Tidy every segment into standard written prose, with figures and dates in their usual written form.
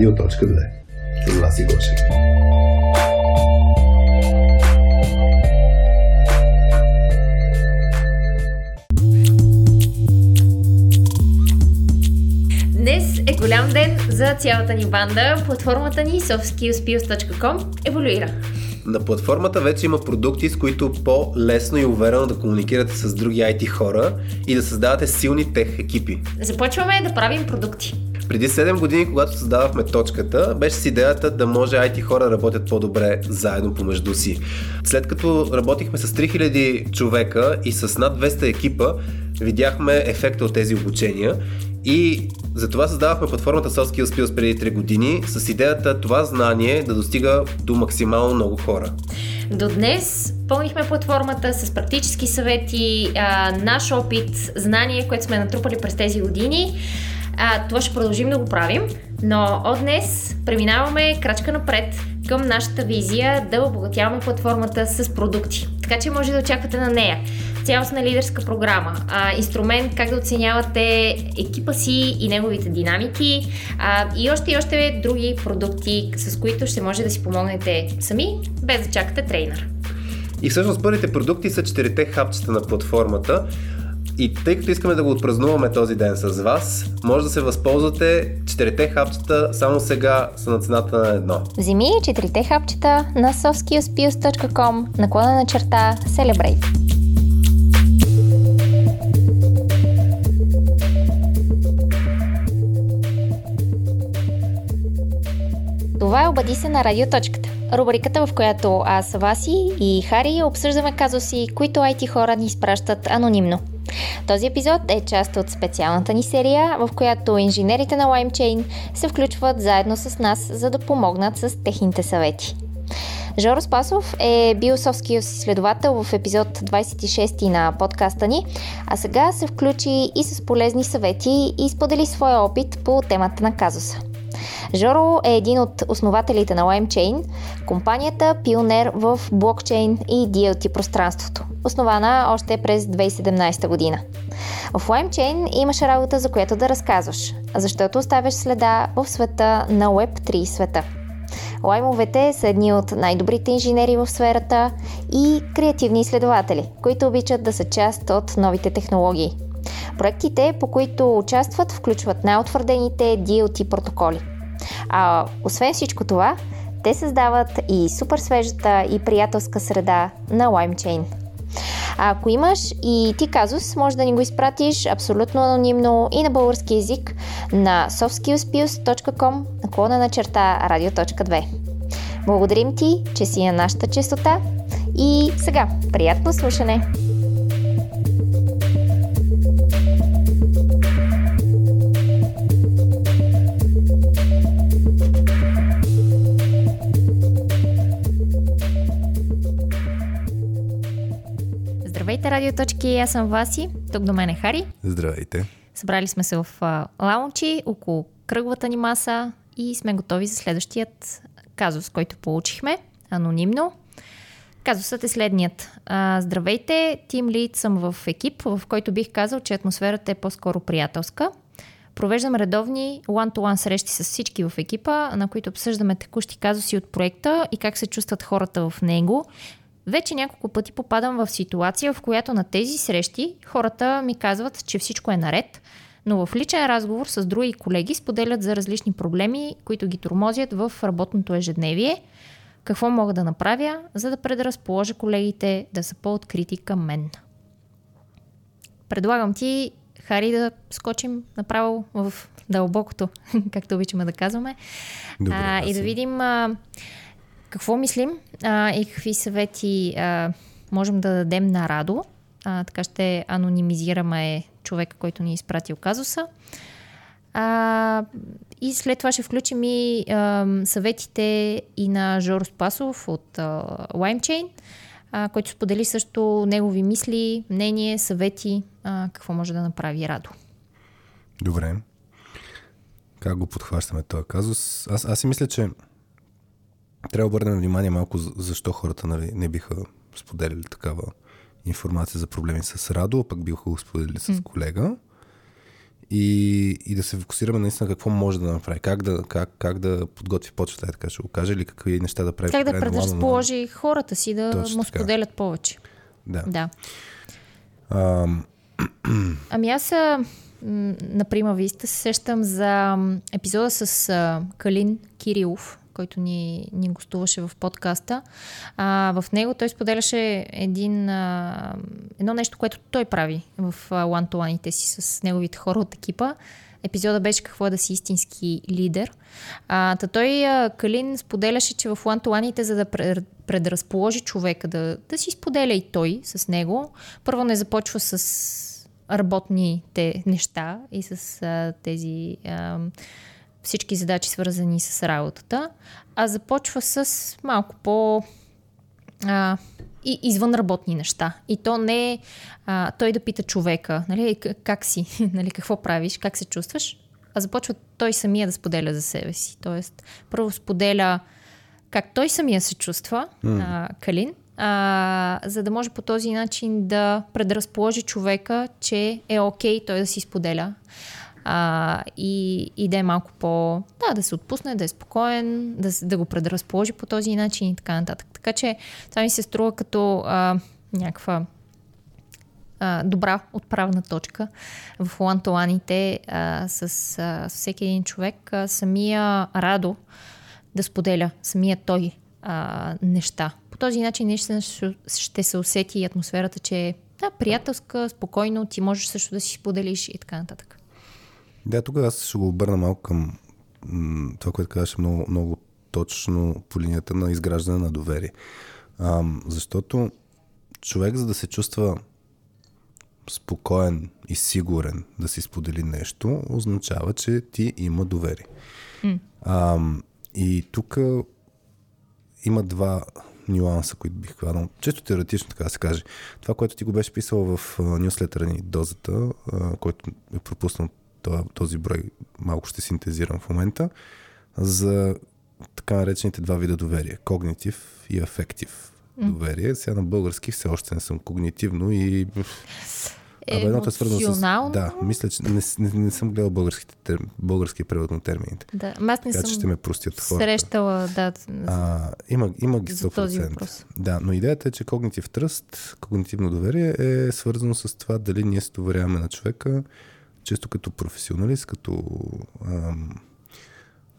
Радиоточката с Васи Гошев. Днес е голям ден за цялата ни банда. Платформата ни softskillspills.com еволюира. На платформата вече има продукти, с които по-лесно и уверено да комуникирате с други IT хора и да създавате силни тех екипи. Започваме да правим продукти. Преди 7 години, когато създавахме точката, беше с идеята да може IT хора да работят по-добре заедно помежду си. След като работихме с 3000 човека и с над 200 екипа, видяхме ефекта от тези обучения и затова създавахме платформата SoftSkillsPills преди 3 години с идеята това знание да достига до максимално много хора. До днес пълнихме платформата с практически съвети, наш опит, знание, което сме натрупали през тези години. Това ще продължим да го правим, но от днес преминаваме крачка напред към нашата визия да обогатяваме платформата с продукти. Така че може да очаквате на нея цялостна лидерска програма, инструмент как да оценявате екипа си и неговите динамики и още други продукти, с които ще може да си помогнете сами, без да чакате тренер. И всъщност първите продукти са 4-те хапчета на платформата. И тъй като искаме да го отпразнуваме този ден с вас, може да се възползвате. 4-те хапчета само сега са на цената на едно. Вземи 4-те хапчета на softskillspills.com / Celebrate. Това е Обади се на Радиоточката. Рубриката, в която аз, Васи и Хари обсъждаме казуси, които IT хора ни изпращат анонимно. Този епизод е част от специалната ни серия, в която инженерите на LimeChain се включват заедно с нас, за да помогнат с техните съвети. Жоро Спасов е бил софтскилс изследовател в епизод 26 на подкаста ни, а сега се включи и с полезни съвети и сподели своя опит по темата на казуса. Жоро е един от основателите на LimeChain, компанията пионер в блокчейн и DLT пространството, основана още през 2017 година. В LimeChain имаш работа, за която да разказваш, защото оставяш следа в света на Web3 света. Лаймовете са едни от най-добрите инженери в сферата и креативни изследователи, които обичат да са част от новите технологии. Проектите, по които участват, включват най-утвърдените DLT протоколи. А освен всичко това, те създават и супер свежата и приятелска среда на LimeChain. А ако имаш и ти казус, може да ни го изпратиш абсолютно анонимно и на български език на softskillspills.com / radio.2. Благодарим ти, че си на нашата честота и сега приятно слушане! Здравейте, Радиоточки, аз съм Васи, тук до мен е Хари. Здравейте. Събрали сме се в лаунчи около кръглата ни маса и сме готови за следващият казус, който получихме анонимно. Казусът е следният. Здравейте, тим лид съм в екип, в който бих казал, че атмосферата е по-скоро приятелска. Провеждам редовни one-to-one срещи с всички в екипа, на които обсъждаме текущи казуси от проекта и как се чувстват хората в него. Вече няколко пъти попадам в ситуация, в която на тези срещи хората ми казват, че всичко е наред, но в личен разговор с други колеги споделят за различни проблеми, които ги тормозят в работното ежедневие. Какво мога да направя, за да предразположа колегите да са по-открити към мен? Предлагам ти, Хари, да скочим направо в дълбокото, както обичаме да казваме. Добре, и да видим... Какво мислим и какви съвети можем да дадем на Радо? Така ще анонимизираме човека, който ни е изпратил казуса. И след това ще включим и съветите и на Жоро Спасов от LimeChain, който сподели също негови мисли, мнение, съвети, какво може да направи Радо. Добре. Как го подхващаме този казус? Аз си мисля, че трябва да обърнем внимание малко защо хората не биха споделили такава информация за проблеми с Радо, а пък биха го споделили с колега. и да се фокусираме наистина какво може да направи, как да подготви почвата, така ще го кажа, или какви неща да прави. Как да предразположи хората си да точно му споделят така повече. Да. Ами аз, например, виста се сещам за епизода с Калин Кирилов, който ни гостуваше в подкаста. В него той споделяше едно нещо, което той прави в one-to-one-ите си с неговите хора от екипа. Епизода беше какво е да си истински лидер. Той, Калин, споделяше, че в one-to-one-ите, за да предразположи човека да си споделя и той с него, първо не започва с работните неща и с тези всички задачи, свързани с работата, а започва с малко извънработни неща. И то не е той да пита човека, нали, как си, нали, какво правиш, как се чувстваш, а започва той самия да споделя за себе си. Тоест, първо споделя как той самия се чувства, Калин, за да може по този начин да предразположи човека, че е окей той да си споделя. И да е малко да се отпусне, да е спокоен, да го предразположи по този начин и така нататък. Така че това ми се струва като някаква добра отправна точка в one-to-one-ите с всеки един човек. Самия Радо да споделя, самия той неща. По този начин наистина ще се усети и атмосферата, че е приятелска, спокойно, ти можеш също да си споделиш и така нататък. Да, тук аз ще го обърна малко към това, което казваше много, много точно по линията на изграждане на доверие. Защото човек, за да се чувства спокоен и сигурен да си сподели нещо, означава, че ти има доверие. И тук има два нюанса, които бих хванал. Често теоретично, така да се каже. Това, което ти го беше писал в нюслетъра ни Дозата, който е пропуснал този брой, малко ще синтезирам в момента, за така наречените два вида доверие. Когнитив и афектив доверие. Сега на български все още не съм когнитивно и... едното е свързано с... Да, мисля, че не съм гледал българския превод на термините. Да, аз не така, съм че ще ме простят хората. Срещала, да. Има ги 100%. Да, но идеята е, че когнитив тръст, когнитивно доверие е свързано с това дали ние се доверяваме на човека, често като професионалист, като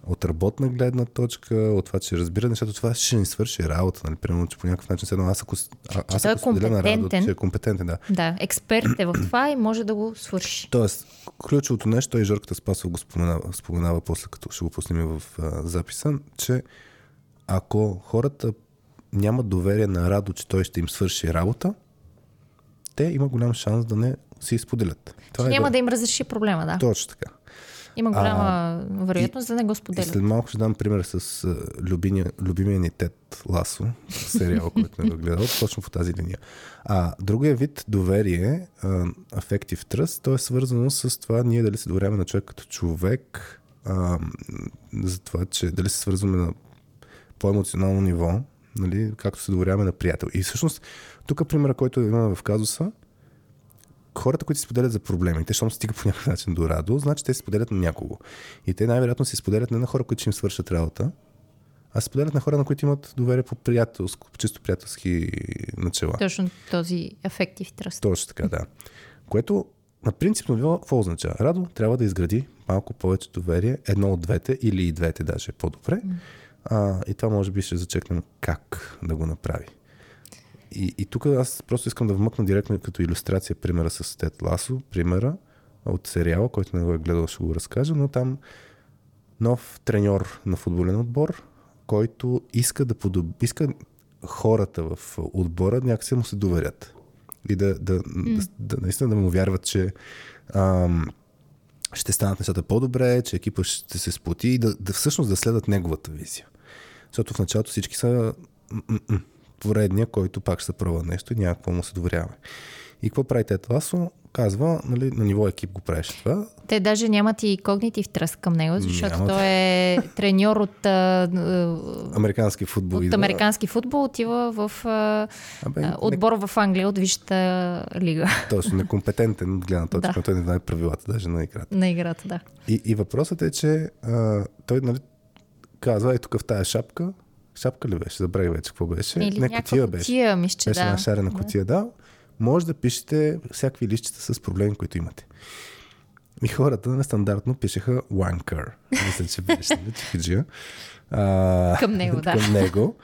от работна гледна точка, от това, че разбира нещата, това ще ни свърши работа. Нали? Примерно, че по някакъв начин седно, аз ако споделя на работа, че е компетентен. Да, експерт е в това и може да го свърши. Тоест, ключовото нещо, и Жоро Спасов го споменава после, като ще го пуснем в записа, че ако хората нямат доверие на Радо, че той ще им свърши работа, те има голям шанс да не си споделят. Това няма да им разреши проблема, да. Точно така. Има голяма вероятност да не го споделят. След малко ще дам пример с любимия ни Тед Ласо, сериал, който не го гледал, точно по тази линия. Другия вид доверие, affective trust, то е свързано с това ние дали се доверяме на човек като човек, за това, че дали се свързваме на по-емоционално ниво, нали, както се доверяваме на приятел. И всъщност, тук примера, който имаме в казуса, хората, които си споделят за проблемите, щом стига по някакъв начин до Радо, значи те си споделят на някого. И те най-вероятно си споделят не на хора, които ще им свършат работа, а споделят на хора, на които имат доверие по приятелско, чисто приятелски начала. Точно този affective trust. Точно така, да. Което на принципно ниво, какво означава? Радо трябва да изгради малко повече доверие, едно от двете или и двете даже е по-добре. И това може би ще зачекнем как да го направи. И тук аз просто искам да вмъкна директно като илюстрация примера с Тед Ласо, примера от сериала, който не го е гледал, ще го разкажа, но там нов треньор на футболен отбор, който иска да иска хората в отбора някакси му се доверят и да наистина да му вярват, че ще станат нещата по-добре, че екипът ще се сплоти и всъщност да следват неговата визия. Защото в началото всички са поредния, който пак ще се пробва нещо и някакво му се доверяваме. И какво прави Тед Ласо? Казва, нали, на ниво екип го правиш това. Те даже нямат и когнитив тръст към него, защото нямат. Той е треньор от американски футбол. От американски футбол отива в отбор в Англия от висшата лига. Тоест некомпетентен от гледна точка, да. Той не знае правилата даже на играта. На играта, да. И въпросът е, че той, нали, казва, е тук в тая шапка. Шапка ли беше? Забравих вече какво беше. Или не, кутия беше. Кутия, мисля, беше една шарена кутия, да. Може да пишете всякакви листчета с проблеми, които имате. И хората нестандартно пишеха wanker. Мисля, че беше чехиджия. Към него, да. Към него.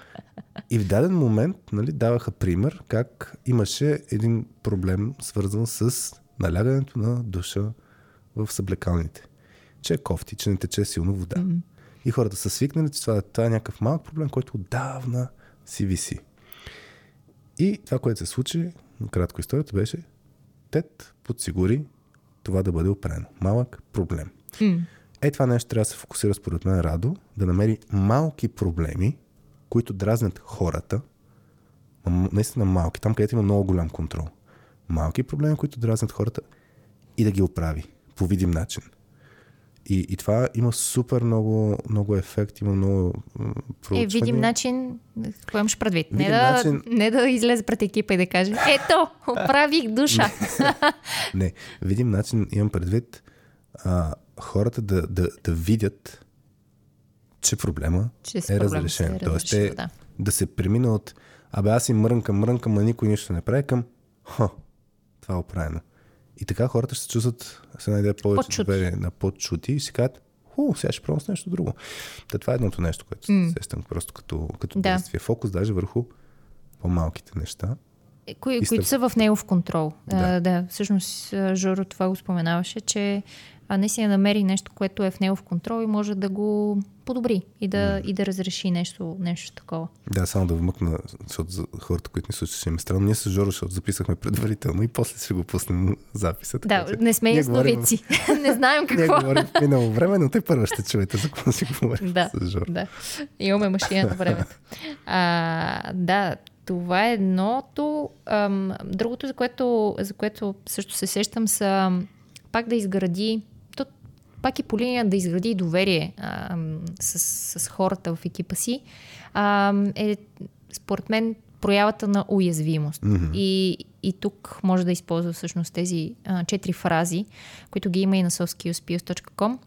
И в даден момент, нали, даваха пример как имаше един проблем, свързан с налягането на душа в съблекалните. Че е кофти, че не тече силно вода. Mm-hmm. И хората са свикнали, че това е някакъв малък проблем, който отдавна си виси. И това, което се случи, кратко историята беше, Тед подсигури това да бъде опрено. Малък проблем. Е, това нещо трябва да се фокусира според мен Радо, да намери малки проблеми, които дразнят хората, наистина малки, там където има много голям контрол. Малки проблеми, които дразнят хората и да ги оправи по видим начин. И това има супер много ефект, има много проучване. Видим начин, какво имаш предвид? Не да излезе пред екипа и да каже, ето, оправих душа. Не, видим начин, имам предвид хората да видят, че проблема е разрешен. Тоест да се премина от, абе аз си мрънкам, а никой нищо не прави, към това е оправено. И така хората ще се чувстват с една идея повече доверие на подчути и си казват, сега ще пробвам с нещо друго. Та това е едното нещо, което сещам просто като действие. Фокус даже върху по-малките неща. Които са в негов контрол. Да, всъщност Жоро това го споменаваше, че не си намери нещо, което е в негов контрол и може да го подобри и да разреши нещо такова. Да, само да вмъкна, защото за хората, които ни слушат, ще им е странно. Ние с Жоро, защото записахме предварително и после ще го пуснем записа. Да, така, не сме ясновици. Не знаем какво. Ние говорим в минало време, но те първо ще чуете за какво си говорим с Жоро. Да, имаме машина на времето. Да, това е едното. Другото, за което също се сещам, са пак да изгради, пак и по линия да изгради доверие с хората в екипа си, е според мен проявата на уязвимост. Mm-hmm. И тук може да използва всъщност тези 4 фрази, които ги има и на softskillspills.com,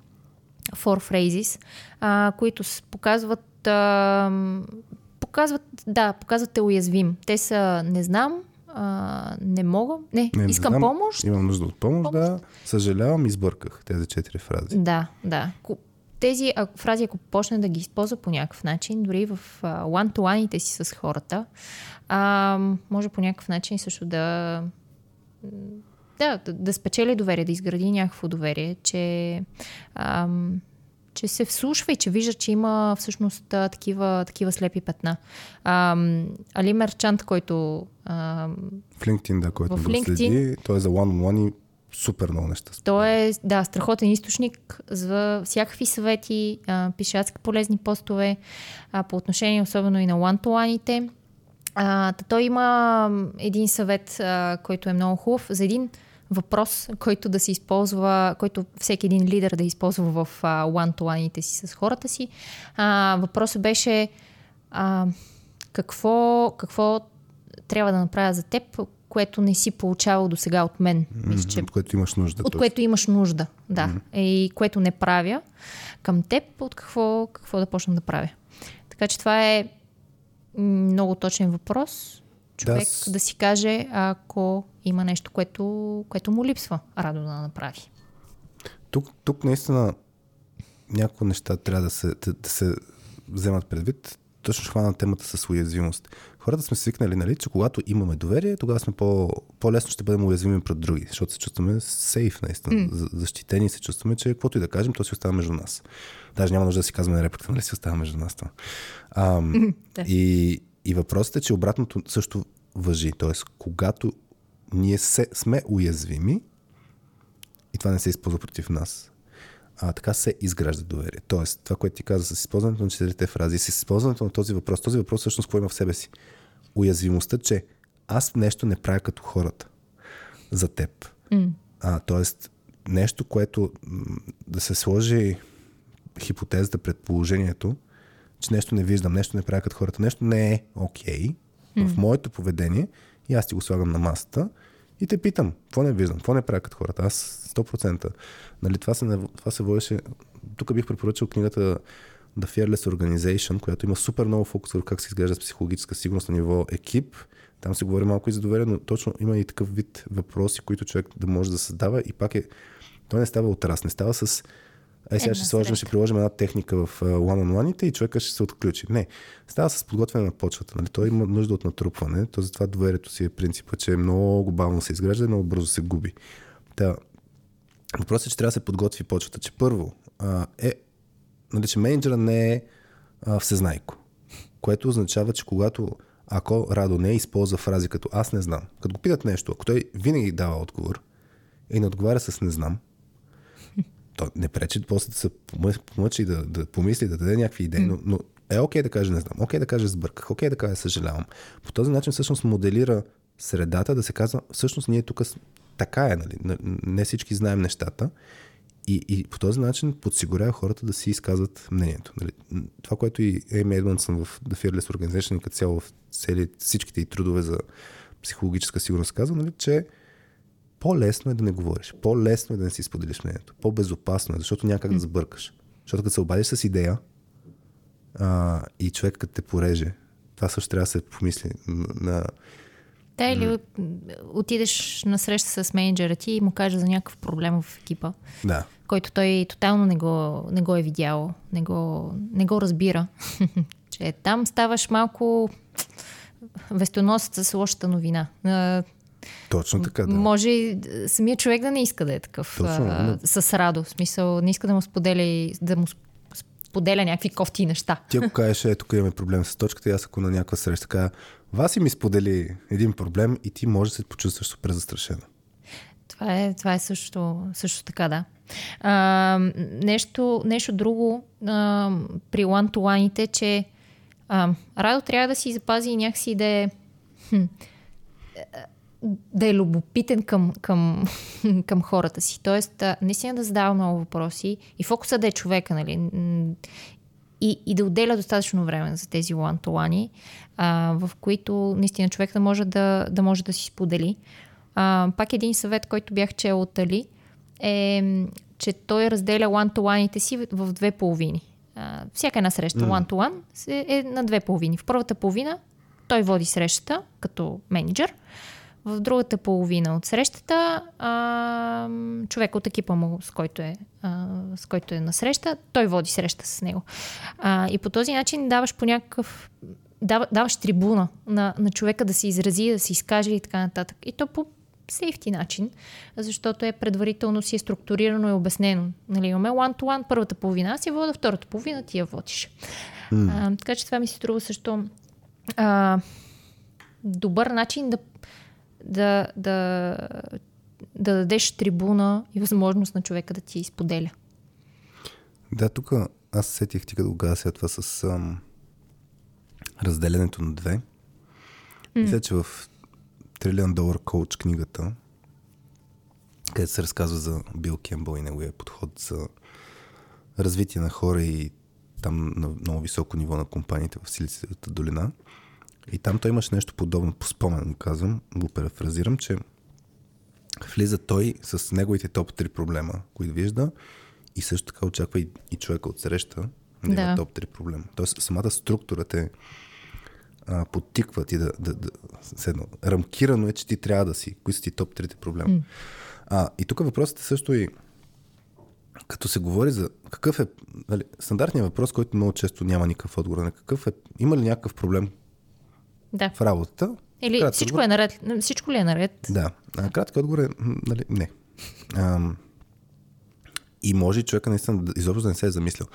4 phrases, които показват показват те уязвим. Те са не знам, не мога, не искам знам, помощ. Имам нужда от помощ. Да. Съжалявам, избърках тези 4 фрази. Да. Тези фрази, ако почне да ги използва по някакъв начин, дори в one-to-one-ите си с хората, може по някакъв начин също да спечели доверие, да изгради някакво доверие, че че се вслушва и че вижда, че има всъщност такива слепи петна. Али Мерчант, който в LinkedIn, който в LinkedIn, следи, той е за one-on-one и супер много неща. Той е, страхотен източник за всякакви съвети, пишатски полезни постове, по отношение особено и на one-to-one-ите. Той има един съвет, който е много хубав, за един въпрос, който да се използва, който всеки един лидер да използва в one-to-one-ите си с хората си. Въпросът беше какво трябва да направя за теб, което не си получавал до сега от мен. Мисля, от което имаш нужда. От което имаш нужда, да. И което не правя към теб, от какво да почна да правя. Така че това е много точен въпрос. Човек да си каже, ако има нещо, което му липсва, Радо да направи. Тук наистина някои неща трябва да се вземат предвид. Точно хвана темата с уязвимост. Хората сме свикнали, нали, че когато имаме доверие, тогава сме по-лесно ще бъдем уязвими пред други, защото се чувстваме сейф, наистина. Защитени се чувстваме, че каквото и да кажем, то си остава между нас. Даже няма нужда да си казваме реплика, нали, си остава между нас. И въпросът е, че обратното също важи. Т.е. когато ние сме уязвими и това не се използва против нас, така се изгражда доверие. Т.е. това, което ти каза с използването на 4 фрази, с използването на този въпрос всъщност какво има в себе си? Уязвимостта, че аз нещо не правя като хората. за теб. Тоест, нещо, което да се сложи хипотезата, предположението, че нещо не виждам, нещо не правя като хората, нещо не е окей в моето поведение и аз ти го слагам на масата и те питам, какво не виждам, какво не правя като хората. Аз 100%. Нали, това се водеше... Тук бих препоръчал книгата The Fearless Organization, която има супер много фокус върху как се изглежда с психологическа сигурност на ниво екип. Там се говори малко и за доверие, но точно има и такъв вид въпроси, които човек да може да създава и пак е... Той не става отрас, не става с... Ай, сега ще приложим една техника в one-on-one-ите и човека ще се отключи. Не, става с подготвяне на почвата. Нали? Той има нужда от натрупване. То затова доверието си е принципа, че много бавно се изгражда и много бързо се губи. Та, въпросът е, че трябва да се подготви почвата, че първо нали, че менеджера не е всезнайко, което означава, че ако Радо не използва фрази като аз не знам, като го питат нещо, ако той винаги дава отговор и не отговаря с не знам, то не пречи после да се помъчи, да помисли, да даде някакви идеи, но е окей да каже не знам, окей да каже сбърках, окей да каже съжалявам. По този начин всъщност моделира средата да се казва, всъщност ние тук така е, нали? Не всички знаем нещата. И по този начин подсигурява хората да си изказват мнението. Нали? Това, което и Amy Edmondson в The Fearless Organization и като цяло в всичките и трудове за психологическа сигурност казва, нали, че по-лесно е да не говориш, по-лесно е да не си споделиш мнението, по-безопасно е, защото някак да сбъркаш. Защото като се обадиш с идея и човек като те пореже, това също трябва да се помисли на... Да, или отидеш на среща с менеджера ти и му кажа за някакъв проблем в екипа, да, който той тотално не го е видял, не го разбира. Че там ставаш малко вестоносец с лошата новина. Точно така, да. Може самия човек да не иска да е такъв. Точно, с радост. В смисъл, не иска да му споделя някакви кофти и неща. Ти ако кажеш, тук имаме проблем с точката и аз ако на някаква среща кажа, Васи ми сподели един проблем и ти може да се почувстваш супер застрашена. Това е също така, да. Нещо друго при one-to-one-ите, че Радо трябва да си запази и някакси да е любопитен към хората си. Тоест, наистина да задава много въпроси и фокуса да е човека, нали? И да отделя достатъчно време за тези one-to-one-и, в които наистина човек да може да си сподели. Пак един съвет, който бях чел от Али, е, че той разделя one-to-one-ите си в две половини. Всяка една среща one-to-one е на две половини. В първата половина той води срещата като менеджер. В другата половина от срещата човек от екипа му, с който е на среща, той води среща с него. И по този начин даваш трибуна на човека да се изрази, да се изкаже и така нататък. И то по сейфти начин, защото предварително си е структурирано и обяснено. Нали, имаме one-to-one, първата половина аз я вода, втората половина ти я водиш. Така че това ми се струва също добър начин да дадеш трибуна и възможност на човека да ти изподеля. Да, тук аз сетих ти като гася това с разделянето на две. Мисля, че в Trillion Dollar Coach книгата, където се разказва за Бил Кембъл и неговия подход за развитие на хора и там на много високо ниво на компаниите в Силициевата долина, и там той имаше нещо подобно, по спомен казвам, го перефразирам, че влиза той с неговите топ 3 проблема, които вижда и също така очаква и човека от среща да има топ 3 проблема. Тоест самата структура те подтиква ти седно. Рамкирано е, че ти трябва да си, кои са ти топ 3 проблема. И тук въпросът е също и като се говори за какъв е стандартният въпрос, който много често няма никакъв отговор на какъв е, има ли някакъв проблем, да, в работата. Или кратко всичко отговор... е наред. Всичко ли е наред? Да. Кратко отговор е, нали, не. И може и човека наистина изобщо да не се е замислил.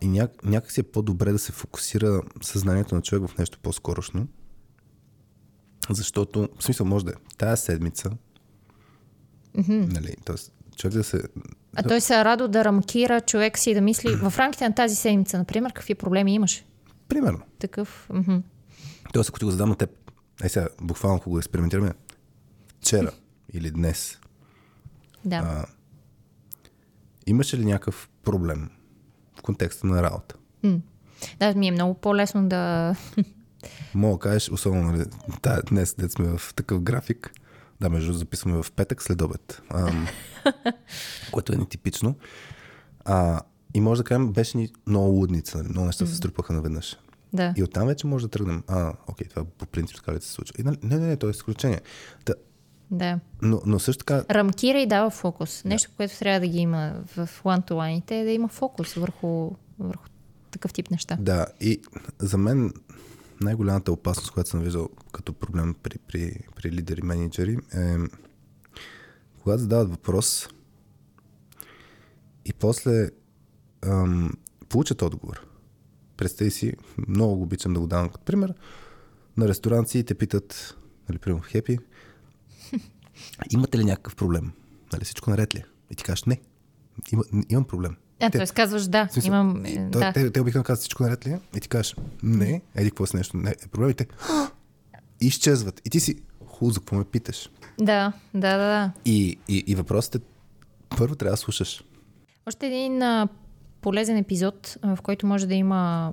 И някак си е по-добре да се фокусира съзнанието на човек в нещо по-скорошно. Защото, в смисъл, може да е тая седмица. Нали, тоест, човек да се... А той се радо да рамкира човек си да мисли в рамките на тази седмица, например, какви проблеми имаш. Примерно. Такъв... Тоест, ако ти го задам на теб, буквално ако го експериментираме, вчера или днес, да. Имаш ли някакъв проблем в контекста на работа? Да, ми е много по-лесно да... Мога да кажеш, особено да, днес дет сме в такъв график, да, между записваме в петък след обед, което е нетипично. И може да кажем, беше ни много лудница, много неща се струпаха наведнъж. Да. И оттам вече може да тръгнем. Окей, това по принцип така ли се случва? И, не, то е изключение. Да. Но също така... Рамкира и дава фокус. Нещо, което трябва да ги има в one-to-one-ите, е да има фокус върху такъв тип неща. Да, и за мен най-голямата опасност, която съм виждал като проблем при лидери, менеджери, е когато задават въпрос и после получат отговор. Представи си, много го обичам да го давам като пример. На ресторанци те питат, нали, примерно Хепи, имате ли някакъв проблем? Нали, всичко наред ли? И ти кажеш, не, имам проблем. Т.е. казваш, да, смисъл, имам... Да. Те обикновено казват, всичко наред ли? И ти кажеш, не, еди какво си нещо, не е проблем. И те изчезват. И ти си, хубаво, за какво ме питаш? Да. И въпросът е, първо трябва да слушаш. Още един полезен епизод, в който може да има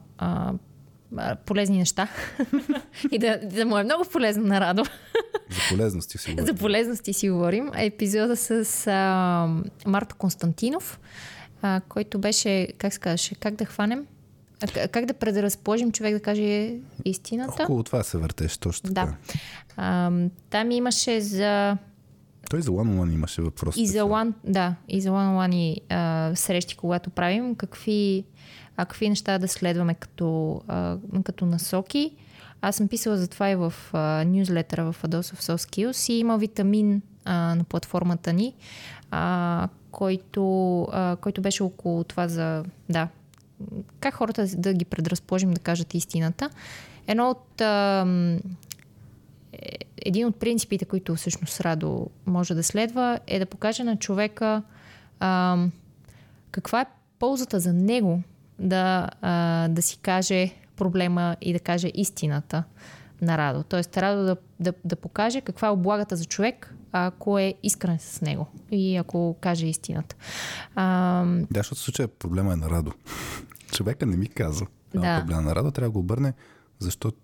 полезни неща. И да му е много полезно на Радо. За полезности си говорим. Епизода с Марта Константинов, който беше, как се казваше, как да хванем? Как да предразположим човек да каже истината? Около това се въртеш, точно така. Да. Там имаше за... Той за one-on-one имаше въпрос. И за one-on-one срещи, когато правим, какви неща да следваме като насоки. Аз съм писала за това и в нюзлетъра в Adosov Soft Skills и има витамин на платформата ни, който беше около това за... Да, как хората да ги предразположим да кажат истината. Един от принципите, които всъщност Радо може да следва, е да покаже на човека каква е ползата за него да си каже проблема и да каже истината на Радо. Тоест Радо да покаже каква е облагата за човек, ако е искрен с него и ако каже истината. Да, защото в случая проблема е на Радо. Човека не ми казва. Да. Проблема на Радо трябва да го обърне, защото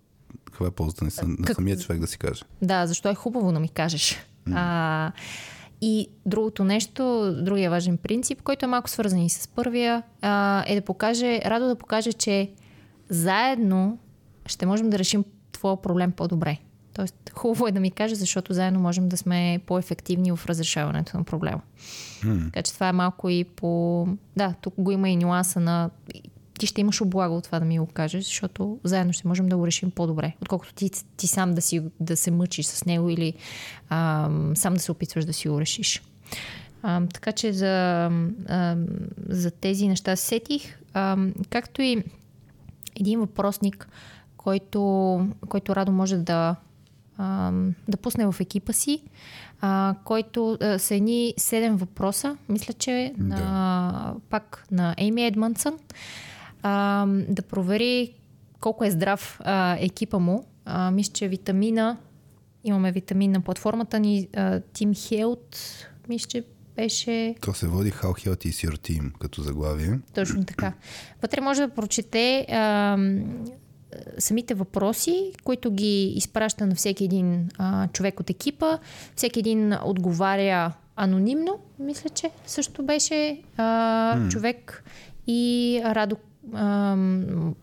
каква е ползата на самия човек да си каже. Да, защо е хубаво да ми кажеш. И другото нещо, другия важен принцип, който е малко свързан и с първия, е да покаже, Радо да покаже, че заедно ще можем да решим твоя проблем по-добре. Тоест, хубаво е да ми каже, защото заедно можем да сме по-ефективни в разрешаването на проблема. Така че това е малко и по... Да, тук го има и нюанса на... Ти ще имаш облага от това да ми го кажеш, защото заедно ще можем да го решим по-добре, отколкото ти сам да се мъчиш с него или сам да се опитваш да си го решиш. Така че за тези неща сетих, както и един въпросник, който Радо може да пусне в екипа си, който са едни 7 въпроса, мисля, че пак на Amy Edmondson, да провери колко е здрав екипа му. Мисля, че имаме витамин на платформата ни, Team Health, мисля, че беше... То се води How Healthy is your team като заглавие. Точно така. Вътре може да прочете самите въпроси, които ги изпраща на всеки един човек от екипа. Всеки един отговаря анонимно, мисля, че също беше човек и Радо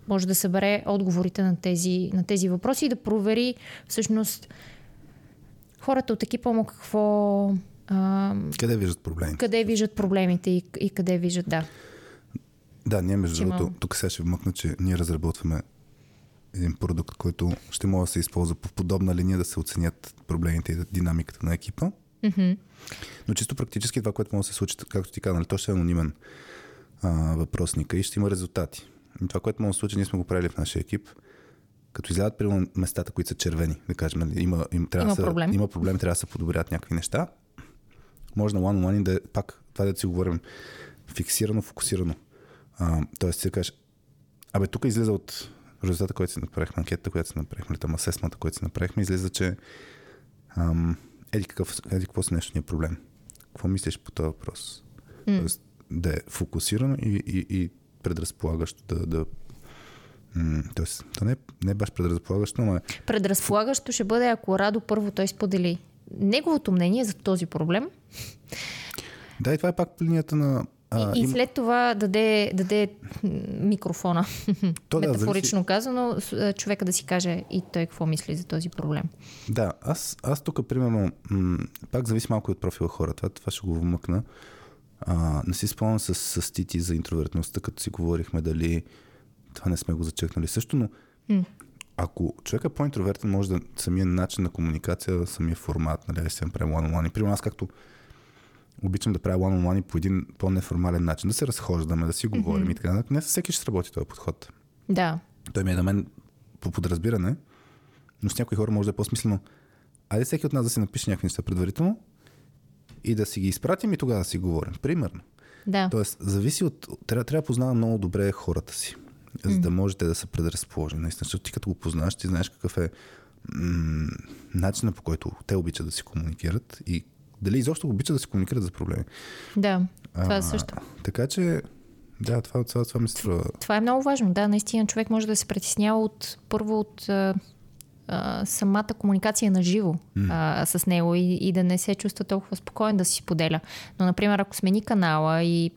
може да събере отговорите на тези въпроси и да провери всъщност хората от екипа му какво... къде виждат проблемите. И къде виждат, да. Да, ние между другото, тук сега ще вмъкна, че ние разработваме един продукт, който ще може да се използва по подобна линия да се оценят проблемите и динамиката на екипа. Но чисто практически това, което може да се случи, както ти каза, то ще е анонимен въпросника и ще има резултати. И това, което може да се случи, ние сме го правили в нашия екип, като излядат примерно местата, които са червени, да кажем, има проблем, трябва да се подобрят някакви неща. Може на one-on-one да пак, това да си говорим фиксирано, фокусирано. Тоест си да кажеш, абе тук излиза от резултата, който си направихме, анкетата, която си направихме, асесмата, който си направихме, излиза, че еди какво с днешния проблем. Какво мислиш по този въпрос? Тоест, да е фокусирано и предразполагащо да тоест, то не е баш предразполагащо, но е... Предразполагащо ще бъде, ако Радо първо той сподели неговото мнение за този проблем. Да, и това е пак по линията на... И след това даде микрофона. Метафорично казано, човека да си каже и той какво мисли за този проблем. Да, аз тук, примерно, пак зависи малко и от профила хора. Това ще го вмъкна. Не си спомням с Тити за интровертността, като си говорихме дали това не сме го зачекнали също, но ако човек е по-интровертен, може да самия начин на комуникация, самия формат, нали, си направим one-on-one. Примерно аз както обичам да правя one-on-one по един по-неформален начин, да се разхождаме, да си говорим и така. Не всеки ще сработи този подход. Да. Той ми е на мен по подразбиране, но с някои хора може да е по-смислено. Айде всеки от нас да си напише някакви неща предварително и да си ги изпратим и тогава да си говорим. Примерно. Да. Тоест, зависи от... Трябва да познавам много добре хората си, за да можете да се предразположени. Наистина, защото ти като го познаваш, ти знаеш какъв е начинът, по който те обичат да си комуникират и дали изобщо обичат да се комуникират за проблеми. Да, това е също. Така че, да, това ми се струва. Това е много важно, да, наистина човек може да се притеснява от самата комуникация на живо с него и да не се чувства толкова спокоен да си споделя. Но, например, ако смени канала и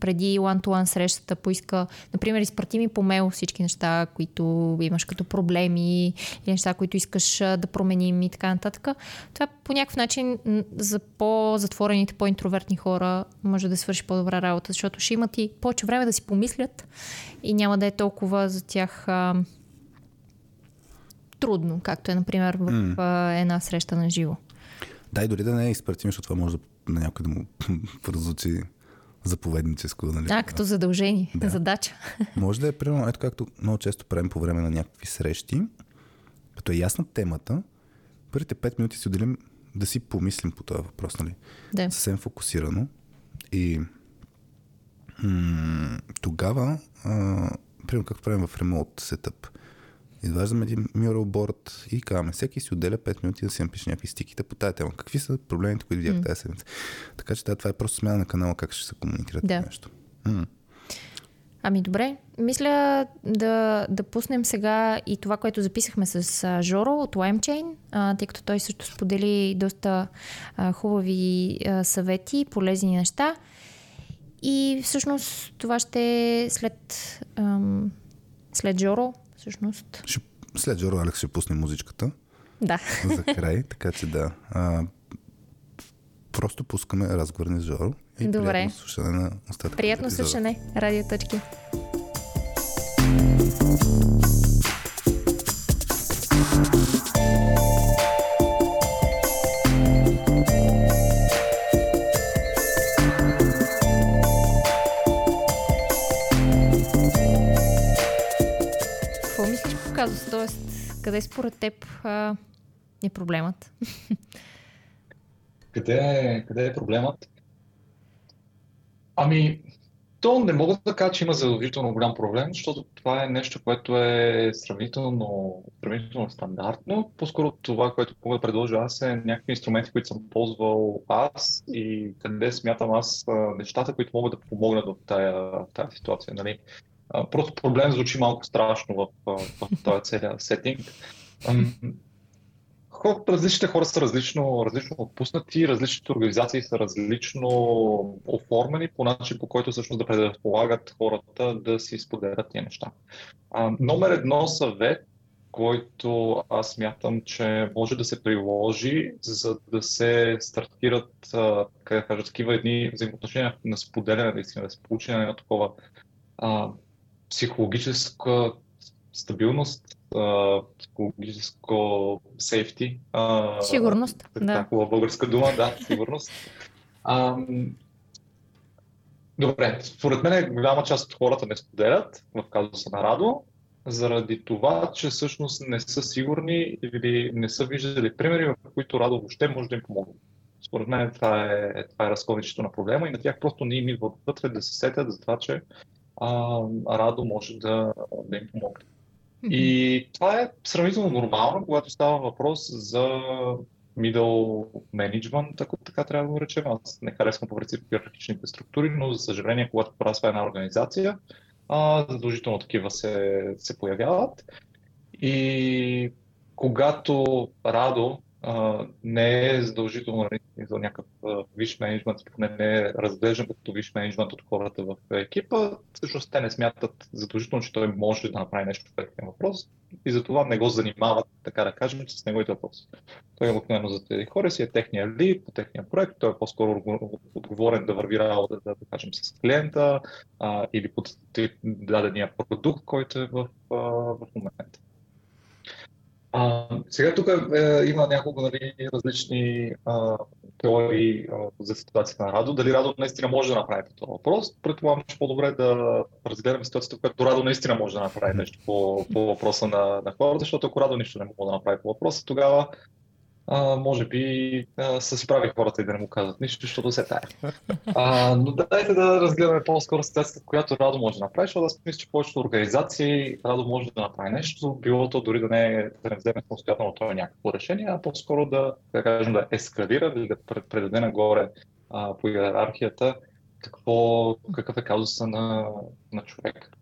преди one-to-one срещата поиска, например, изпрати ми по мейл всички неща, които имаш като проблеми или неща, които искаш да променим и така нататък. Това по някакъв начин за по-затворените, по-интровертни хора може да свърши по-добра работа, защото ще имат и повече време да си помислят и няма да е толкова за тях трудно, както е, например, в една среща на живо. Да, и дори да не е изпратим, защото това може на някой да му прозвучи заповедническо, нали? Като задължение, да. Задача. Може да е, примерно, ето както много често правим по време на някакви срещи, като е ясна темата, първите 5 минути си отделим да си помислим по този въпрос, нали? Да. Съвсем фокусирано. И тогава, примерно както правим в ремонт сетъп, изваждаме един mural board и казваме, всеки си отделя 5 минути да си напише някакви стиките по тази тема. Какви са проблемите, които видях тази седмица? Така че това е просто смяна на канала, как ще се комуникират нещо. Ами добре, мисля да пуснем сега и това, което записахме с Жоро от LimeChain, тъй като той също сподели доста хубави съвети, полезни неща. И всъщност това ще след Жоро. Всъщност. След Жоро Алекс ще пусне музичката. Да. За край, така че да. Просто пускаме разговор с Жоро. И добре. Приятно слушане на остатъка. Приятно слушане. Радиоточки. Тоест, къде според теб е проблемът? Къде е проблемът? Ами, то не мога да кажа, че има задължително голям проблем, защото това е нещо, което е сравнително стандартно. По-скоро това, което мога да предложа аз, е някакви инструменти, които съм ползвал аз и къде смятам аз нещата, които могат да помогнат в тази ситуация, нали? Просто проблем звучи малко страшно в този целият сетинг. Различните хора са различно отпуснати, различните организации са различно оформени по начин, по който всъщност да предполагат хората да си споделят тия неща. Номер 1 съвет, който аз смятам, че може да се приложи, за да се стартират такива едни взаимоотношения на споделяне, да се получане на такова психологическа стабилност, психологическо сейфти. Сигурност. Такова българска дума, да, сигурност. Добре, според мен голяма част от хората не споделят, в казуса на Радо, заради това, че всъщност не са сигурни или не са виждали примери, в които Радо въобще може да им помогне. Според мен това е разковничето на проблема и на тях просто не им идва вътре да се сетят за това, че Радо може да им помогне. И това е сравнително нормално, когато става въпрос за middle management, ако така трябва да го речем. Аз не харесвам по принцип иерархичните структури, но за съжаление, когато порасва една организация, задължително такива се появяват. И когато Радо не е задължително за някакъв виш менеджмент, поне не е разглеждан като виш менеджмент от хората в екипа, всъщност те не смятат задължително, че той може да направи нещо в техния въпрос и затова не го занимават, така да кажем, с неговите въпроси. Той е обикновено за тези хора си е техния лид по техния проект, той е по-скоро отговорен да върви работа, да кажем, с клиента или под дадения продукт, който е в момента. Сега тук има няколко различни теории за ситуацията на Радо. Дали Радо наистина може да направи по този въпрос? Предполагам, че по-добре да разгледаме ситуацията, в която Радо наистина може да направи нещо по въпроса на хората, защото ако Радо нищо не може да направи по въпроса, тогава може би са си прави хората и да не му казват нищо, защото се тая. Но дайте да разгледаме по-скоро ситуацията, която Радо може да направи, защото аз мисля, че повечето организации Радо може да направи нещо, било то дори да не вземе самостоятелно това някакво решение, а по-скоро да ескалира или да предаде нагоре по иерархията какъв е казуса на човек.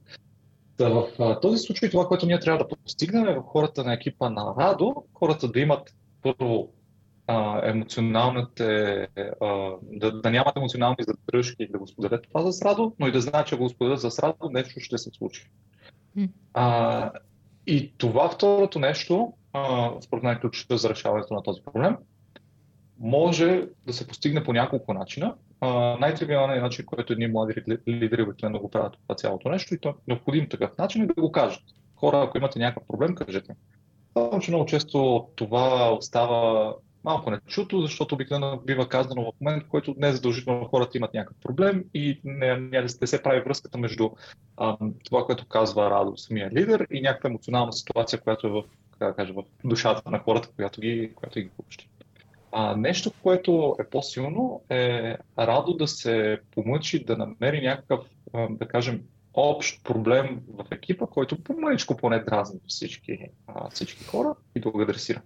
В този случай това, което ние трябва да постигнем е в хората на екипа на Радо, хората да имат първо, да нямат емоционални задръжки да го споделят това с Радо, но и да знаят, че го споделят с Радо, нещо ще се случи. И това второто нещо, според мен ключа за решаването на този проблем, може да се постигне по няколко начина. Най-тривиалният начин, който едни млади лидери обикновено го правят това цялото нещо и то е необходим такъв начин е да го кажат. Хора, ако имате някакъв проблем, кажете. Само, че много често това остава малко нечуто, защото обикновено бива казано в момент, в който не задължително хората имат някакъв проблем и не се прави връзката между това, което казва Радо, самия лидер и някаква емоционална ситуация, която е в душата на хората, която ги общи. Нещо, което е по-силно е Радо да се помъчи да намери някакъв, да кажем, общ проблем в екипа, който по-маличко поне дразни всички хора и да го адресира.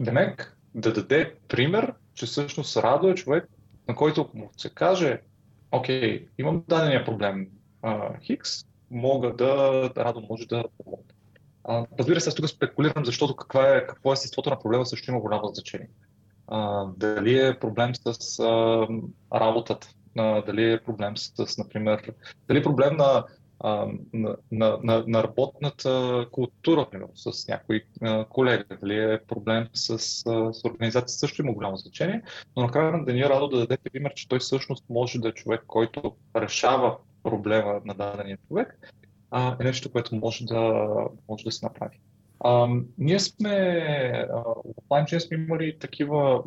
Демек да даде пример, че всъщност Радо е човек, на който му се каже, окей, имам дадения проблем Хикс, Радо може да помогне. Разбира се, аз тук спекулирам, защото какво е естеството на проблема също има голямо значение. Дали е проблем с работата, дали е проблем с, например, дали е проблем на работната култура, примерно, с някой колега, дали е проблем с организацията, също има голямо значение, но накрая да ни е Радо да даде пример, че той всъщност може да е човек, който решава проблема на дадения човек, е нещо, което може да се направи. Ние сме в LimeChain сме имали такива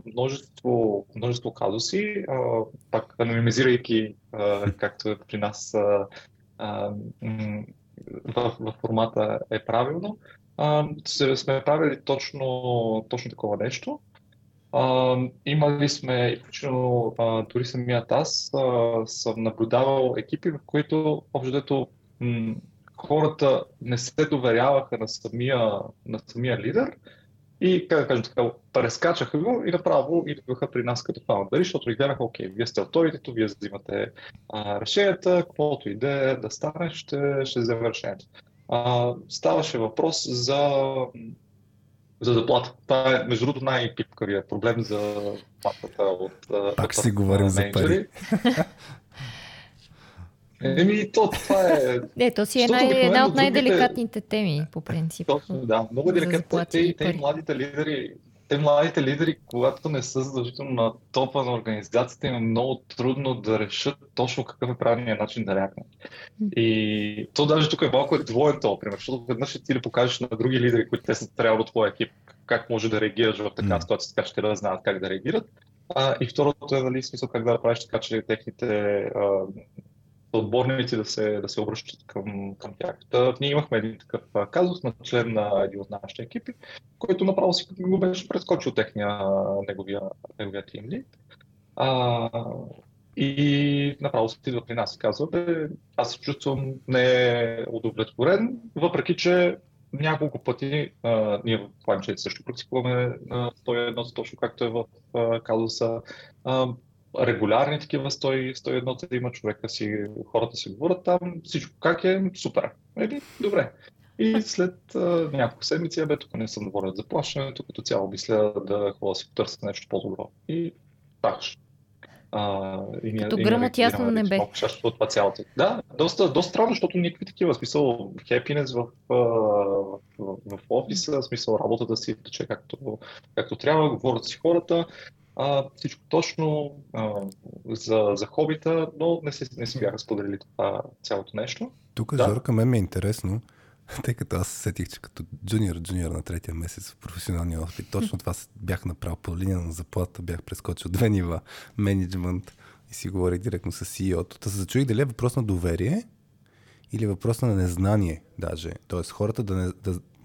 множество казуси, пак анонимизирайки, както при нас в формата е правилно, сме правили точно такова нещо. Имали сме, включително дори самият аз съм наблюдавал екипи, в които общо дето хората не се доверяваха на самия лидер и, как да кажем така, прескачаха го и направо идваха при нас като фаундъри, защото гледаха, окей, вие сте авторитето, вие взимате решенията, каквото иде да стане, ще вземе решението. Ставаше въпрос за заплата. Това е, между другото, най-пипкавия проблем за платата от... Пак си говорим за пари. То си е една от най-деликатните теми, по принцип. Точно, да. Много деликатни. Те младите лидери, когато не са задължително на топа на организацията, им е много трудно да решат точно какъв е правилният начин да реагнат. И то даже тук е малко двоен този пример, защото веднъж ще ти ли покажеш на други лидери, които те са трябва от твоя екип, как може да реагираш в такава ситуация, така че те да знаят как да реагират. И второто е, нали, смисъл как да правиш така, че техните отборници да се обръщат към тях. Ние имахме един такъв казус на член на един от нашите екипи, който направо си го беше прескочил неговия тим лид. И направо се идва при нас и казва, аз се чувствам неудовлетворен, въпреки че Няколко пъти, ние в LimeChain също практикуваме едно точно както е в казуса. Регулярни такива 101 има човека си, хората си говорят там, всичко как е, супер. Ели, добре. И след няколко седмици, тук не съм доволен за плащането, като цяло мисля да хора си потърся нещо по-добро. И такъв. Като гръмът ясно не бе. Да, доста странно, защото никакви такива, смисъл хепинес в офиса, смисъл работата си тече както трябва, говорят си хората, всичко точно за хобита, но не си бяха споделили това цялото нещо. Тук, да? Жорка, мен ми е интересно, тъй като аз сетих, че като джуниор на третия месец в професионалния опит, точно това бях направил по линия на заплата, бях прескочил 2 нива, менеджмент и си говорих директно с CEO-то. Та се зачуих дали е въпрос на доверие или въпрос на незнание даже. Тоест хората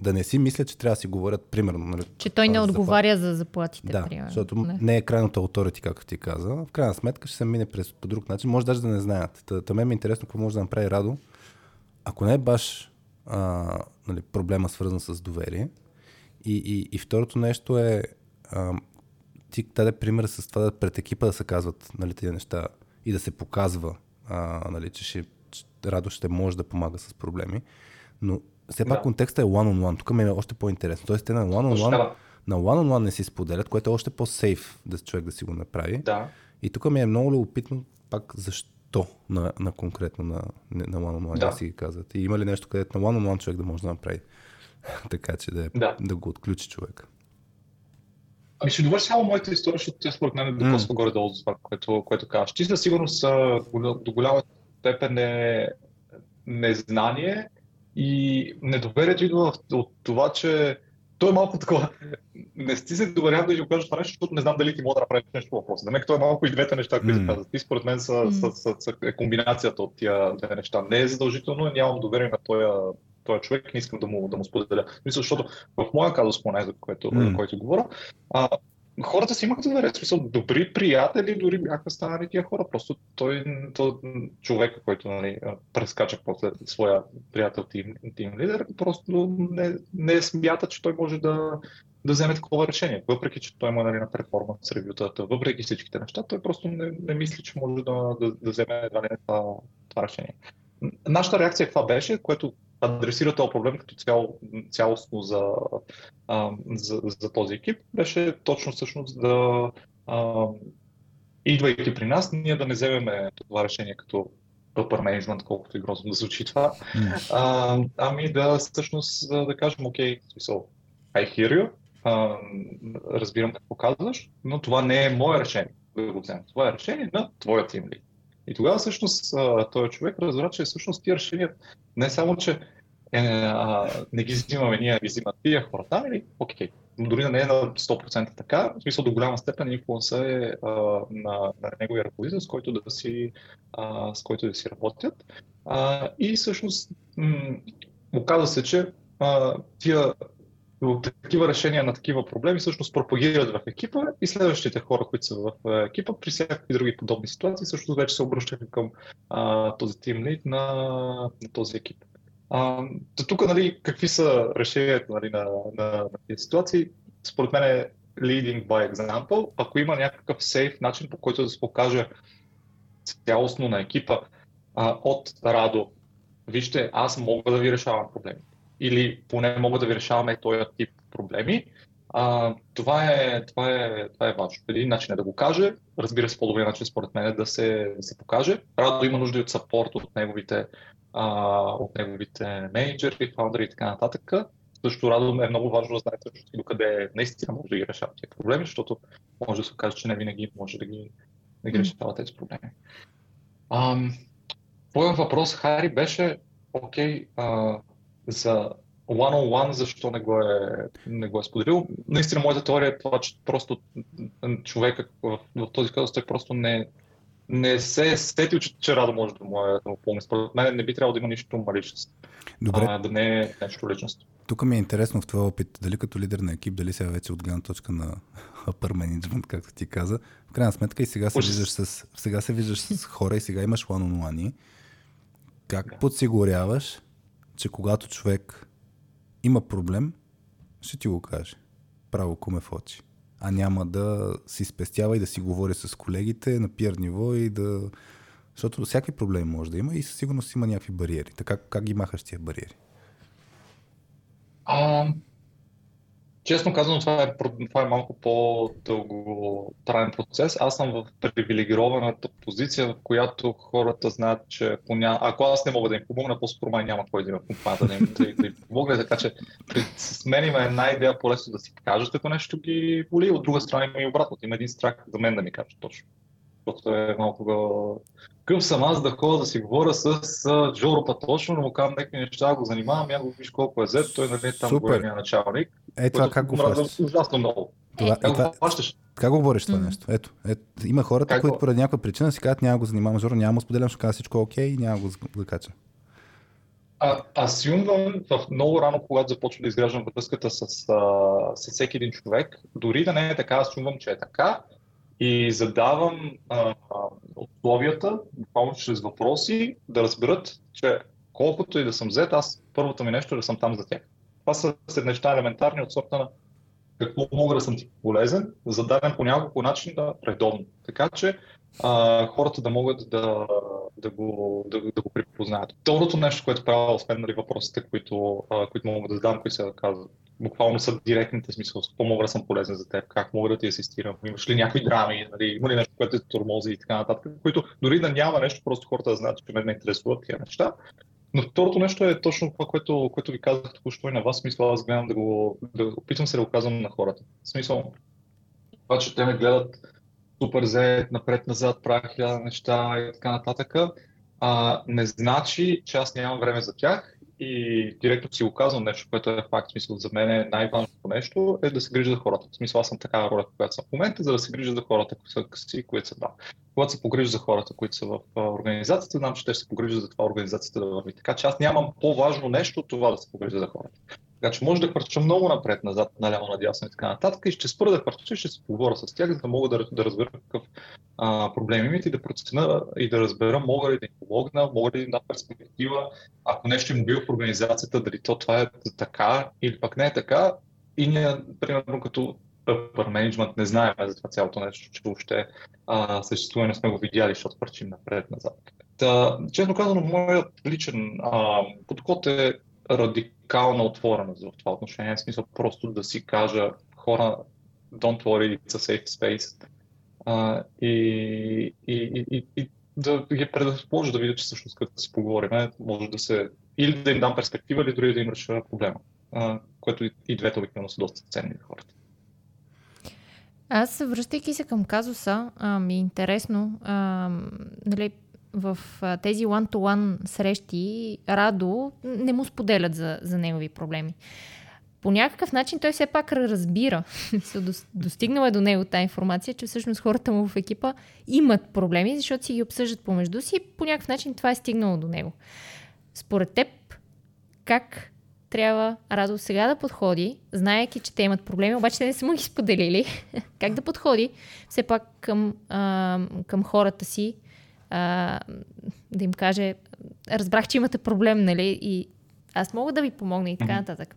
да не си мислят, че трябва да си говорят примерно. Че той не отговаря за заплатите. Да, примерно. Защото не е крайното authority, както ти каза. В крайна сметка ще се мине по друг начин. Може даже да не знаят. Та мен ми е интересно какво може да направи Радо. Ако не е баш проблема свързан с доверие. И второто нещо е ти даде пример с това да пред екипа да се казват тези неща и да се показва, че Радо ще може да помага с проблеми. Но все пак контекста е one-on-one. Тук ме е още по-интересно. Тоест те на one-on-one не си споделят, което е още по-сейф да човек да си го направи. Да. И тук ми е много любопитно пак защо конкретно на one-on-one да си ги казват. И има ли нещо, където на one-on-one човек да може да направи така, че да го отключи човек? Ами ще довърши само моята история, защото тя според мен е докосва горе-долу за това, което казваш. Ти със сигурност до голяма степен е незнание и недоверието идва от това, че той е малко такова. Не сте се доверявам да ви покажа това нещо, защото не знам дали ти мога да направиш нещо по въпроса. Намек той е малко и двете неща, които казват. И според мен е комбинацията от тия две неща. Не е задължително, нямам доверие на този човек, не искам да му споделя. Мисля, защото в моя казус, за който говоря, хората си имаха доверие. Смисъл, добри приятели, дори бяха станали тия хора. Просто той човека, който прескача после своя приятел тим лидер, просто не смята, че той може да вземе такова решение. Въпреки че той има на перформанс ревютата, въпреки всичките неща, той просто не мисли, че може да вземе това решение. Нашата реакция каква беше, което адресира този проблем като цялостно за този екип, беше точно всъщност идвайки при нас, ние да не вземеме това решение като upper management, колкото и грозно да звучи това, да кажем, окей, смисъл, I hear you, разбирам какво казваш, но това не е мое решение да го вземем, това е решение на твоя team lead. И тогава всъщност този човек разбира, че всъщност тия решения не само, че не ги взимаме ние, ги взимат тия хора, окей, дори да не е на 100% така, в смисъл до голяма степен инфлуенса е на неговия ръководител, с който да си работят. И всъщност оказва се, че тия такива решения на такива проблеми всъщност пропагират в екипа и следващите хора, които са в екипа, при всякакви други подобни ситуации, всъщност вече се обръщат към този тим лид на този екип. Тук, какви са решенията на тези ситуации? Според мен е leading by example. Ако има някакъв сейф начин, по който да се покаже цялостно на екипа от Радо, вижте, аз мога да ви решавам проблемите. Или поне мога да ви решаваме този тип проблеми. Това е важно. Един начин е да го каже, разбира се, по-добрия начин според мен е да се покаже. Радо има нужда от съпорт от неговите менеджери, фаундъри и така нататък. Също Радо е много важно да знае точно докъде наистина може да ги решава тези проблеми, защото може да се окаже, че не винаги може да ги решава тези проблеми. Първият въпрос, Хари, беше окей, за one-on-one, защо не го е споделил. Наистина, моята теория е това, че просто човек в този казус той просто не се е сетил, че Радо може да му помни. Според мен не би трябвало да има нищо личност. Добре. Да не е нещо личност. Тук ми е интересно в твоя опит, дали като лидер на екип, дали сега вече от гледна точка на upper management, както ти каза. В крайна сметка и сега се виждаш с хора и сега имаш one-on-one. Как подсигуряваш, че когато човек има проблем, ще ти го каже. Право кумефочи. А няма да си спестява и да си говори с колегите на пиар ниво и да... Защото всякакви проблеми може да има и със сигурност има някакви бариери. Така как ги махаш тия бариери? Честно казано, това е малко по-дълготраен процес. Аз съм в привилегированата позиция, в която хората знаят, че ако аз не мога да им помогна, по-скоро май няма кой да има компанията да им помогне. Така че с мен има една идея по-лесно да си кажат, ако нещо ги боли. От друга страна има и обратно. Има един страх за мен да ми кажат точно. Защото е малко към съм аз да ходя да си говоря с Жоро Патошно, но му казвам някакви неща, да го занимавам, я го виж колко е зет, той нали там големия началник. Е, това как го фащаш? Ужасно много. Как го говориш това нещо? Ето, има хората, които поради някаква причина си казват, няма го занимавам Жоро, няма го споделям, ще кажа всичко окей и няма го закача. Аз имам много рано, когато започва да изграждам връзката с всеки един човек, дори да не е така, аз имам, че е така. И задавам условията, буквално чрез въпроси, да разберат, че колкото и да съм взет, аз първото ми нещо е да съм там за тях. Това са след неща елементарни от сорта на какво мога да съм ти полезен, зададен по няколко начина редовно. Така че хората да могат да го припознаят. Второто нещо, което правя, освен нали, въпросите, които мога да задам, които се казват. Буквално са директните смисъл, какво мога да съм полезен за теб, как мога да ти асистирам, имаш ли някакви драми, нали, има ли нещо, което те тормози и така нататък, които дори да няма нещо, просто хората да знаят, че мен не интересуват тия неща. Но второто нещо е точно това, което ви казах току-що и на вас, смисъл аз гледам да опитвам се да го казвам на хората. В смисъл, това, че те ме гледат супер зет, напред-назад, правя хиляда неща и така нататък, не значи, че аз нямам време за тях. И директно си го казвам нещо, което е факт. В смисъл, за мен най-важното нещо е да се грижа за хората. В смисъл, аз съм такава роля, която съм в момента, за да се грижа за хората, които са там. Когато се погрижа за хората, които са в организацията, знам, че те ще се погрижат за това организацията да върви. Така че аз нямам по-важно нещо от това да се погрижа за хората. Така че може да хвърча много напред-назад, наляво, надясно и така нататък и ще спра да хвърча, ще се поговоря с тях, за да мога да разбера какъв проблем имат и да преценя и да разбера мога ли да им помогна, мога ли да им дам перспектива, ако нещо им бил в организацията, дали това е така или пък не е така. И ние, примерно, като upper management не знаем за това цялото нещо, че въобще съществува, не сме го видяли, защото хвърчим напред-назад. Честно казано, моят личен подход е радикална отвореност в това отношение, в смисъл просто да си кажа хора, don't worry, it's a safe space и да ги предположа да видя, че всъщност като си поговорим, може да се или да им дам перспектива, или дори да им реша проблема, което и двете обикновено са доста ценни за хората. Аз, връщайки се към казуса, ми е интересно, нали, в тези one-to-one срещи Радо не му споделят за негови проблеми. По някакъв начин той все пак разбира, достигнала е до него тази информация, че всъщност хората му в екипа имат проблеми, защото си ги обсъждат помежду си и по някакъв начин това е стигнало до него. Според теб, как трябва Радо сега да подходи, знаейки, че те имат проблеми, обаче те не са му ги споделили, как да подходи все пак към хората си, да им каже, разбрах, че имате проблем, нали, и аз мога да ви помогна и така нататък.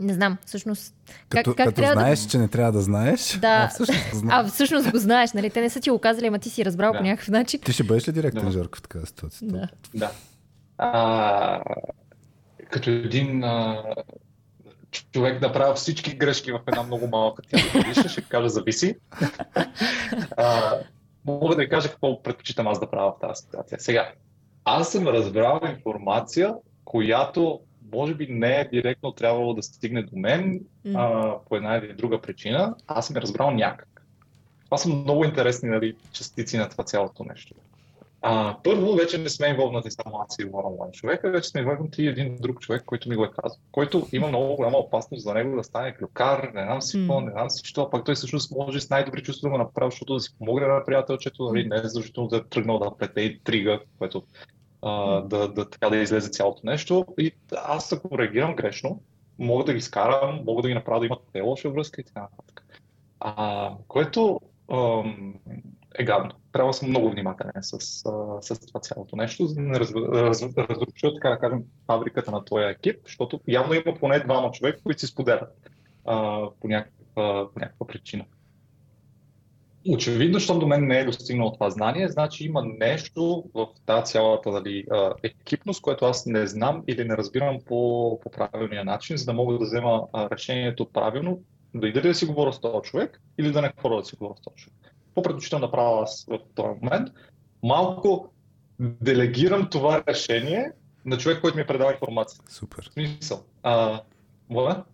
Не знам, всъщност... Как трябва знаеш, че не трябва да знаеш, всъщност го знаеш, нали, те не са ти го казали, ама ти си разбрал по някакъв начин. Ти ще бъдеш ли директен Жорко в такава ситуация? Да. Като един човек направи всички грешки в една много малка тя, ще кажа, зависи. Мога да ви кажа какво предпочитам аз да правя в тази ситуация. Сега, аз съм разбрал информация, която може би не е директно трябвало да стигне до мен по една или друга причина. Аз съм разбрал някак. Това са много интересни частици на това цялото нещо. Първо, вече не сме инволвнати само аз и one-on-one човека, вече сме инволвнати и един друг човек, който ми го е казал, който има много голяма опасност за него да стане клюкар, не знам си какво, не знам си що, пак той всъщност може с най-добри чувства да го направи, защото да си помогне на приятелчето, нали, не е задължително да е тръгнал да плете и трига, което да излезе цялото нещо. И аз ако реагирам грешно, мога да ги скарам, мога да ги направя да имат лоша връзка и така нататък. Което е гадно. Трябва да съм много внимателен с това цялото нещо, за да не разруши, така да кажем, фабриката на този екип, защото явно има поне двама човека, които си споделят по някаква причина. Очевидно, защото до мен не е достигнало това знание, значи има нещо в тази цялата екипност, което аз не знам или не разбирам по правилния начин, за да мога да взема решението правилно, дойде ли да си говоря с този човек или да не хора да си говоря с този човек. По-предпочитам да правя аз в този момент, малко делегирам това решение на човек, който ми предава информация. Супер. Смисъл.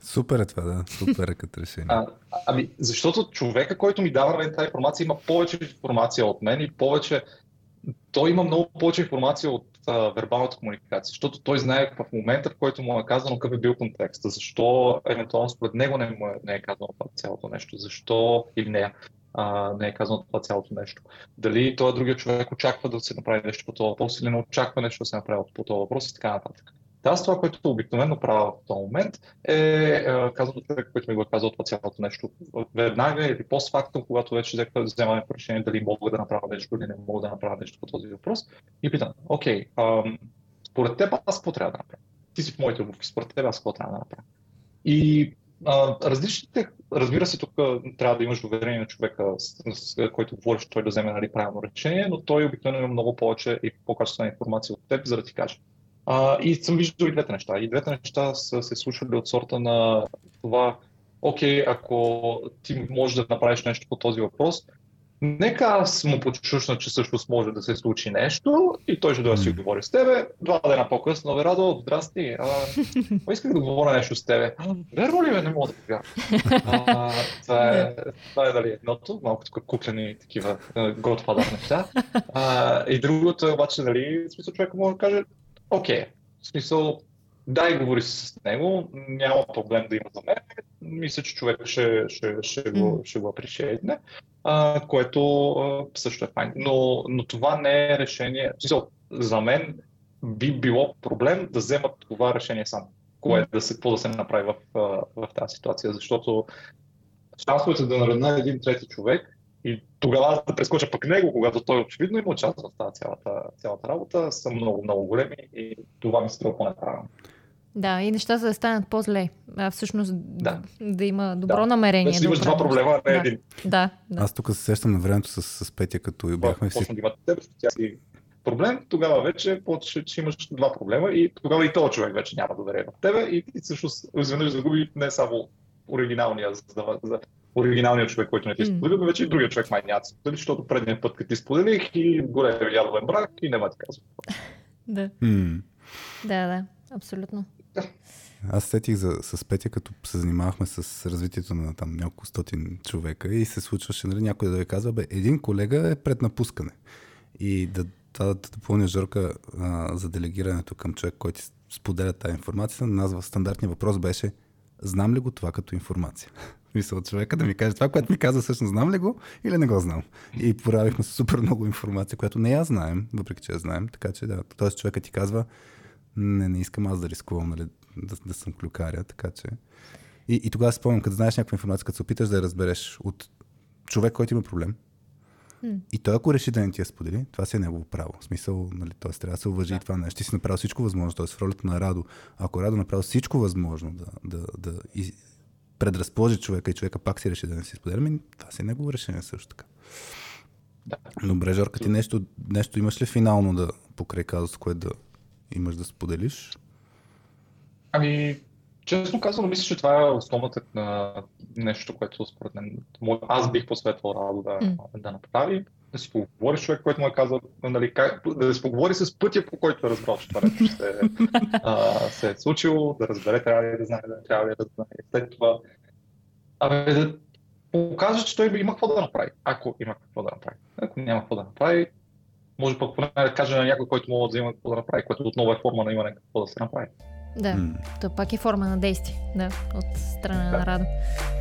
Супер е това, да. Супер е като решение. Защото човека, който ми дава мен тази информация, има повече информация от мен и повече... Той има много повече информация от вербалната комуникация, защото той знае в момента, в който му е казано какъв е бил контекста, защо евентуално според него не е казано това цялото нещо, защо или не е казано това цялото нещо. Дали този другия човек очаква да се направи нещо по този въпрос или не очаква нещо да се направи по този въпрос и така нататък. Аз това, което обикновено правя в този момент, е казвам човек, който ми го е казал това цялото нещо веднага или постфактум, когато вече вземаме решение дали мога да направя нещо или не мога да направя нещо по този въпрос. И питам, окей, според теб аз какво трябва да направя? Ти си в моите обувки, според теб аз какво трябва да направя? И различните, разбира се, тук трябва да имаш доверение на човека, с който говориш, той да вземе правилно решение, но той обикновено има много повече и по-качествена информация от теб, за да ти каже. И съм виждал и двете неща. И двете неща са се случвали от сорта на това, окей, ако ти можеш да направиш нещо по този въпрос, нека аз му почушна, че всъщност може да се случи нещо и той ще дойде да си говори с тебе. 2 дена по-късно, бе, Радо, здрасти, исках да говоря нещо с тебе. Верно ли бе, не мога да повярвам. Това е дали едното, малко куклени такива готвадат неща. И другото е обаче, дали смисъл човека може да каже, окей, в смисъл, дай говори с него, няма проблем да има за мен, мисля, че човек ще го апрешейтне, което също е файн. Но това не е решение, в смисъл, за мен би било проблем да вземат това решение само, кое да се, да се направи в тази ситуация, защото шансовете да наредна един трети човек, и тогава аз да прескоча пък него, когато той очевидно има част в тази цялата работа, са много, много големи и това ми се струва по-неправилно. Да, и нещата да станат по-зле. Всъщност да има добро намерение. Вече да имаш 2 проблема, не един. Да. Аз тук се сещам на времето с Петя, като бяхме си... Почна да имате теб, тя си проблем, тогава вече ще имаш 2 проблема и тогава и този човек вече няма доверие в тебе и всъщност изведнъж загуби не само оригиналният човек, който не ти споделил, вече и другия човек май няма ти сподели, защото предния път, като ти споделих и големия ядовен брак и няма ти казва. Да, абсолютно. Аз сетих с Петя, като се занимавахме с развитието на там няколко стотин човека и се случваше, нали, някой да ви казва, бе, един колега е пред напускане. И да допълня Жорка за делегирането към човек, който споделя тази информация, на нас в стандартния въпрос беше: знам ли го това като информация? Мисля, човека да ми каже това, което ми каза, всъщност знам ли го или не го знам. И поравихме супер много информация, която не я знаем, въпреки че я знаем. Така че да, т.е. човека ти казва, не искам аз да рискувам, нали, да съм клюкаря, така че... И тогава си спомням, като знаеш някаква информация, като се опиташ да я разбереш от човек, който има проблем, и той, ако реши да не ти я сподели, това си е негово право. В смисъл, нали, т.е. трябва да се уважи и това нещо. Ти си направил всичко възможно, т.е. в ролята на Радо. Ако Радо направи всичко възможно да предразположи човека и човека пак си реши да не си споделя, това си е негово решение също така. Да. Добре, Жорка, ти нещо имаш ли финално да покрай казус, което да имаш да споделиш? Честно казано, мисля, че това е основата на нещо, което според мен аз бих посветвал Радо да направи. Да си поговори с човек, който му е казал, нали, да си поговори с пътя, по който е разбрал, че това нещо се е случило, да разбере, трябва ли да знае, да трябва ли да знае. След това да покаже, че той има какво да направи, ако има какво да направи. Ако няма какво да направи, може пък поне да каже на някой, който мога да има какво да направи, което отново е форма на имане какво да се направи. Да, то пак е форма на действие, да, от страна на Радо.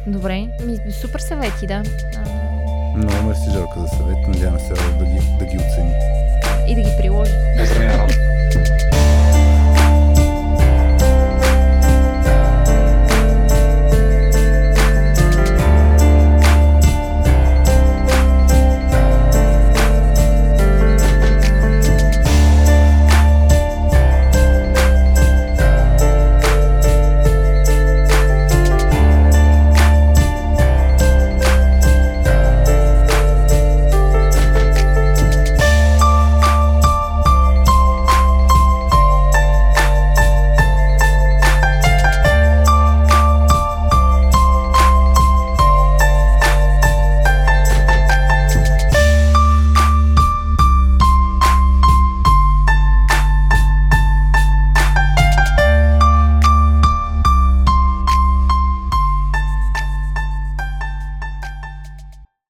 Добре, супер съвети, да. Много мерси, Жорка, за съвет. Надявам се да ги оцени. И да ги приложи. Поздравя, Радо.